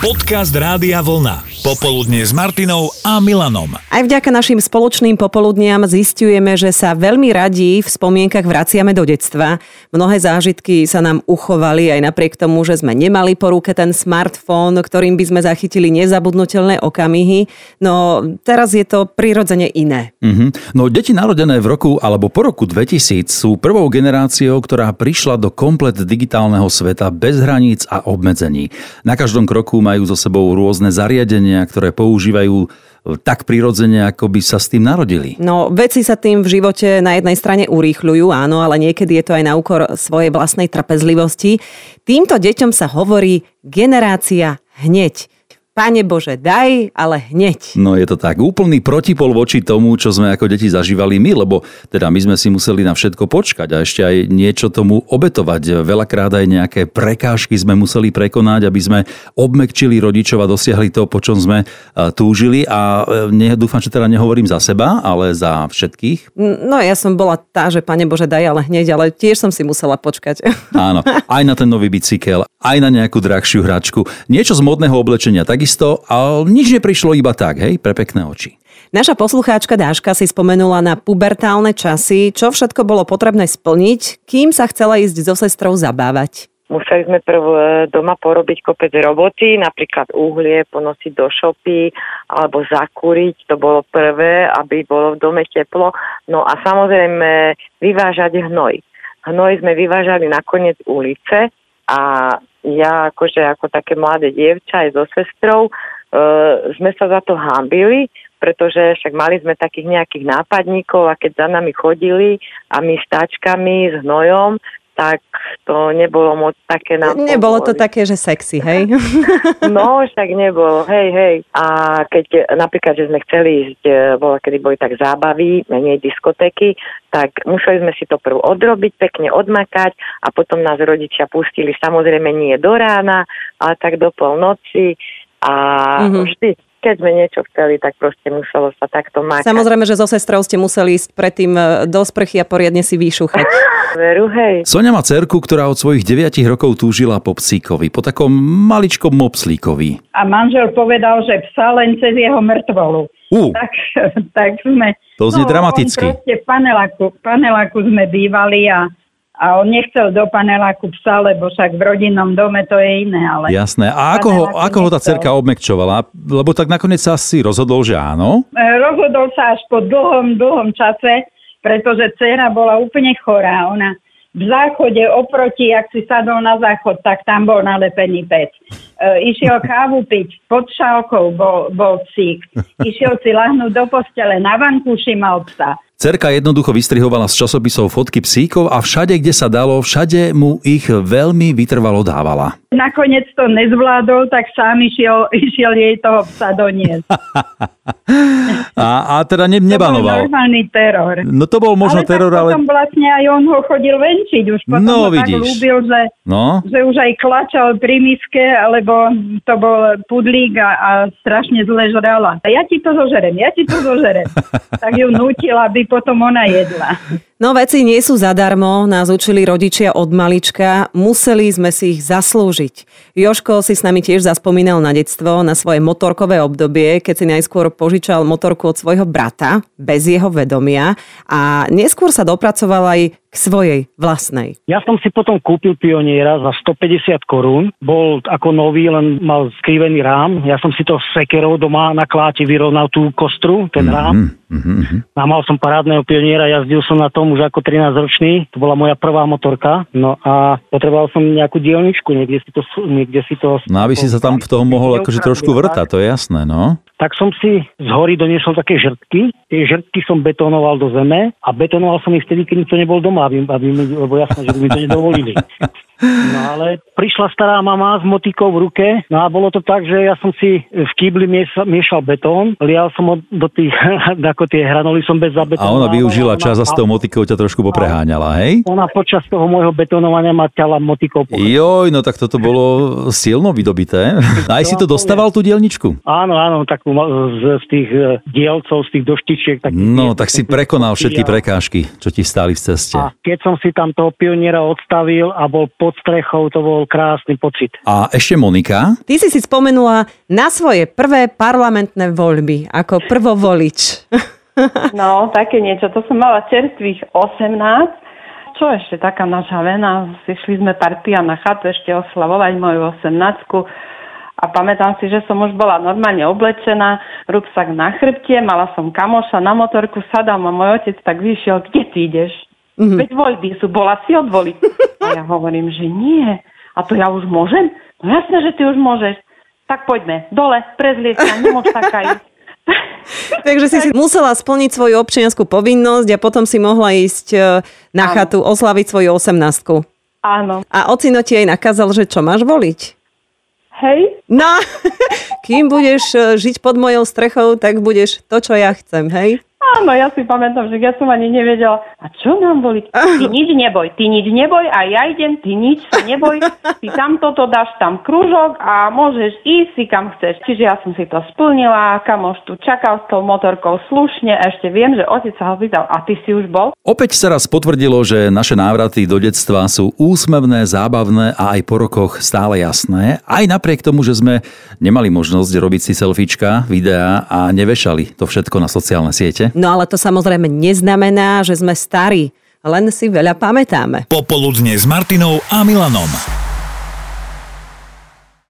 Podcast Rádia Vlna. Popoludnie s Martinou a Milanom. Aj vďaka našim spoločným popoludniam zisťujeme, že sa veľmi radi v spomienkach vraciame do detstva. Mnohé zážitky sa nám uchovali aj napriek tomu, že sme nemali po ruke ten smartfón, ktorým by sme zachytili nezabudnutelné okamihy. No teraz je to prirodzene iné. No deti narodené v roku alebo po roku 2000 sú prvou generáciou, ktorá prišla do komplet digitálneho sveta bez hraníc a obmedzení. Na každom kroku majú so sebou rôzne zariadenia, ktoré používajú tak prirodzene, ako by sa s tým narodili. No, veci sa tým v živote na jednej strane urýchľujú, áno, ale niekedy je to aj na úkor svojej vlastnej trpezlivosti. Týmto deťom sa hovorí generácia hneď. Pane Bože, daj, ale hneď. No je to tak, úplný protipol voči tomu, čo sme ako deti zažívali my, lebo teda my sme si museli na všetko počkať a ešte aj niečo tomu obetovať. Veľakrát aj nejaké prekážky sme museli prekonať, aby sme obmekčili rodičov a dosiahli to, po čom sme túžili. A dúfam, že teda nehovorím za seba, ale za všetkých. No ja som bola tá, že Pane Bože, daj, ale hneď, ale tiež som si musela počkať. Áno, aj na ten nový bicykel, aj na nejakú drahšiu hračku, niečo z módneho oblečenia, takisto, ale nič neprišlo iba tak, hej, pre pekné oči. Naša poslucháčka Dáška si spomenula na pubertálne časy, čo všetko bolo potrebné splniť, kým sa chcela ísť so sestrou zabávať. Museli sme prv doma porobiť kopec roboty, napríklad uhlie, ponosiť do šopy alebo zakúriť, to bolo prvé, aby bolo v dome teplo. No a samozrejme vyvážať hnoj. Hnoj sme vyvážali na koniec ulice a ja akože ako také mladé dievča aj so sestrou sme sa za to hanbili, pretože však mali sme takých nejakých nápadníkov a keď za nami chodili a my s táčkami, s hnojom, tak to nebolo moc také nám pomôcť. Nebolo to také, že sexy, hej? No, však nebolo, hej. A keď napríklad, že sme chceli ísť, kedy boli tak zábavy, menej diskotéky, tak museli sme si to prv odrobiť, pekne odmakať a potom nás rodičia pustili, samozrejme nie do rána, ale tak do polnoci a vždy. Keď sme niečo chceli, tak proste muselo sa takto makať. Samozrejme, že so sestrou ste museli ísť predtým do sprchy a poriadne si vyšuchať. Veru, hej. Soňa má dcerku, ktorá od svojich 9 rokov túžila po psíkovi, po takom maličkom mopslíkovi. A manžel povedal, že psa len cez jeho mŕtvolu. Tak sme... To znie dramaticky. Proste v paneláku sme bývali a on nechcel do paneláku psa, lebo však v rodinnom dome to je iné. Ale jasné. A ako ho tá dcerka obmekčovala? Lebo tak nakoniec sa si rozhodol, že áno? Rozhodol sa až po dlhom čase, pretože dcera bola úplne chorá. Ona v záchode oproti, ak si sadol na záchod, tak tam bol nalepený pes. Išiel kávu piť, pod šálkou bol psík. Išiel si lahnúť do postele, na vankúši mal psa. Cerka jednoducho vystrihovala z časopisov fotky psíkov a všade, kde sa dalo, všade mu ich veľmi vytrvalo dávala. Nakoniec to nezvládol, tak sám išiel jej toho psa doniesť. A teda nebanoval. To bol normálny teror. No to bol možno teror, ale... potom vlastne aj on ho chodil venčiť. Už potom tak ľúbil, že už aj klačal pri miske, lebo to bol pudlík a strašne zle žrala. Ja ti to zožerem. Tak ju nútila, aby potom ona jedla. No veci nie sú zadarmo, nás učili rodičia od malička, museli sme si ich zaslúžiť. Joško si s nami tiež zaspomínal na detstvo, na svoje motorkové obdobie, keď si najskôr požičal motorku od svojho brata, bez jeho vedomia a neskôr sa dopracoval aj k svojej vlastnej. Ja som si potom kúpil Pioniera za 150 korún. Bol ako nový, len mal skrivený rám. Ja som si to sekerou doma na kláte vyrovnal tú kostru, ten rám. A mal som parádneho Pioniera, jazdil som na tom už ako 13-ročný. To bola moja prvá motorka. No a potreboval som nejakú dielničku, niekde si to... No aby si sa tam v tom mohol akože trošku vrtať, to je jasné, no. Tak som si z hory doniesol také žrtky. Tie žrtky som betonoval do zeme a betonoval som ich vtedy, keď nikto nebol doma, lebo jasné, že by mi to nedovolili. No ale prišla stará mama s motikou v ruke, no a bolo to tak, že ja som si v kýbli miešal betón, lial som ho do tých, ako tie hranoly som bez zabetónoval. A ona využila čas a s tou motikou ťa trošku popreháňala, hej? Ona počas toho môjho betónovania ma ťala motikou. Joj, no tak toto bolo silno vydobité. Aj si to dostával tú dielničku? Áno, tak z tých dielcov, z tých doštičiek. No, tak si prekonal všetky prekážky, čo ti stáli v ceste. A keď som si tam toho pioniera odstavil a bol pod strechou, to bol krásny pocit. A ešte Monika? Ty si spomenula na svoje prvé parlamentné voľby, ako prvovolič. No, také niečo. To som mala čerstvých 18. Čo ešte taká naša vena? Išli sme partia na chatu ešte oslavovať moju 18-ku a pamätám si, že som už bola normálne oblečená, ruksak na chrbte, mala som kamoša na motorku, sadám a môj otec tak vyšiel, kde ty ideš? Veď voľby sú, bola si odvoliť. A ja hovorím, že nie. A to ja už môžem? No jasné, že ty už môžeš. Tak poďme, dole, prezliec sa, nemôž taká ísť. Takže si musela splniť svoju občiansku povinnosť a potom si mohla ísť na chatu oslaviť svoju 18-ku. Áno. A ocino ti aj nakázal, že čo máš voliť? Hej. No, kým budeš žiť pod mojou strechou, tak budeš to, čo ja chcem, hej? Áno, ja si pamätám, že ja som ani nevedela, a čo mám voliť? Ty nič neboj a ja idem, ty nič neboj, ty tam toto dáš, tam krúžok a môžeš ísť si kam chceš. Čiže ja som si to splnila, kamoš tu čakal s tou motorkou slušne, ešte viem, že otec sa ho pýtal, a ty si už bol? Opäť sa raz potvrdilo, že naše návraty do detstva sú úsmevné, zábavné a aj po rokoch stále jasné, aj napriek tomu, že sme nemali možnosť robiť si selfiečka, videá a nevešali to všetko na sociálne siete. No ale to samozrejme neznamená, že sme starí, len si veľa pamätáme. Popoludne s Martinou a Milanom.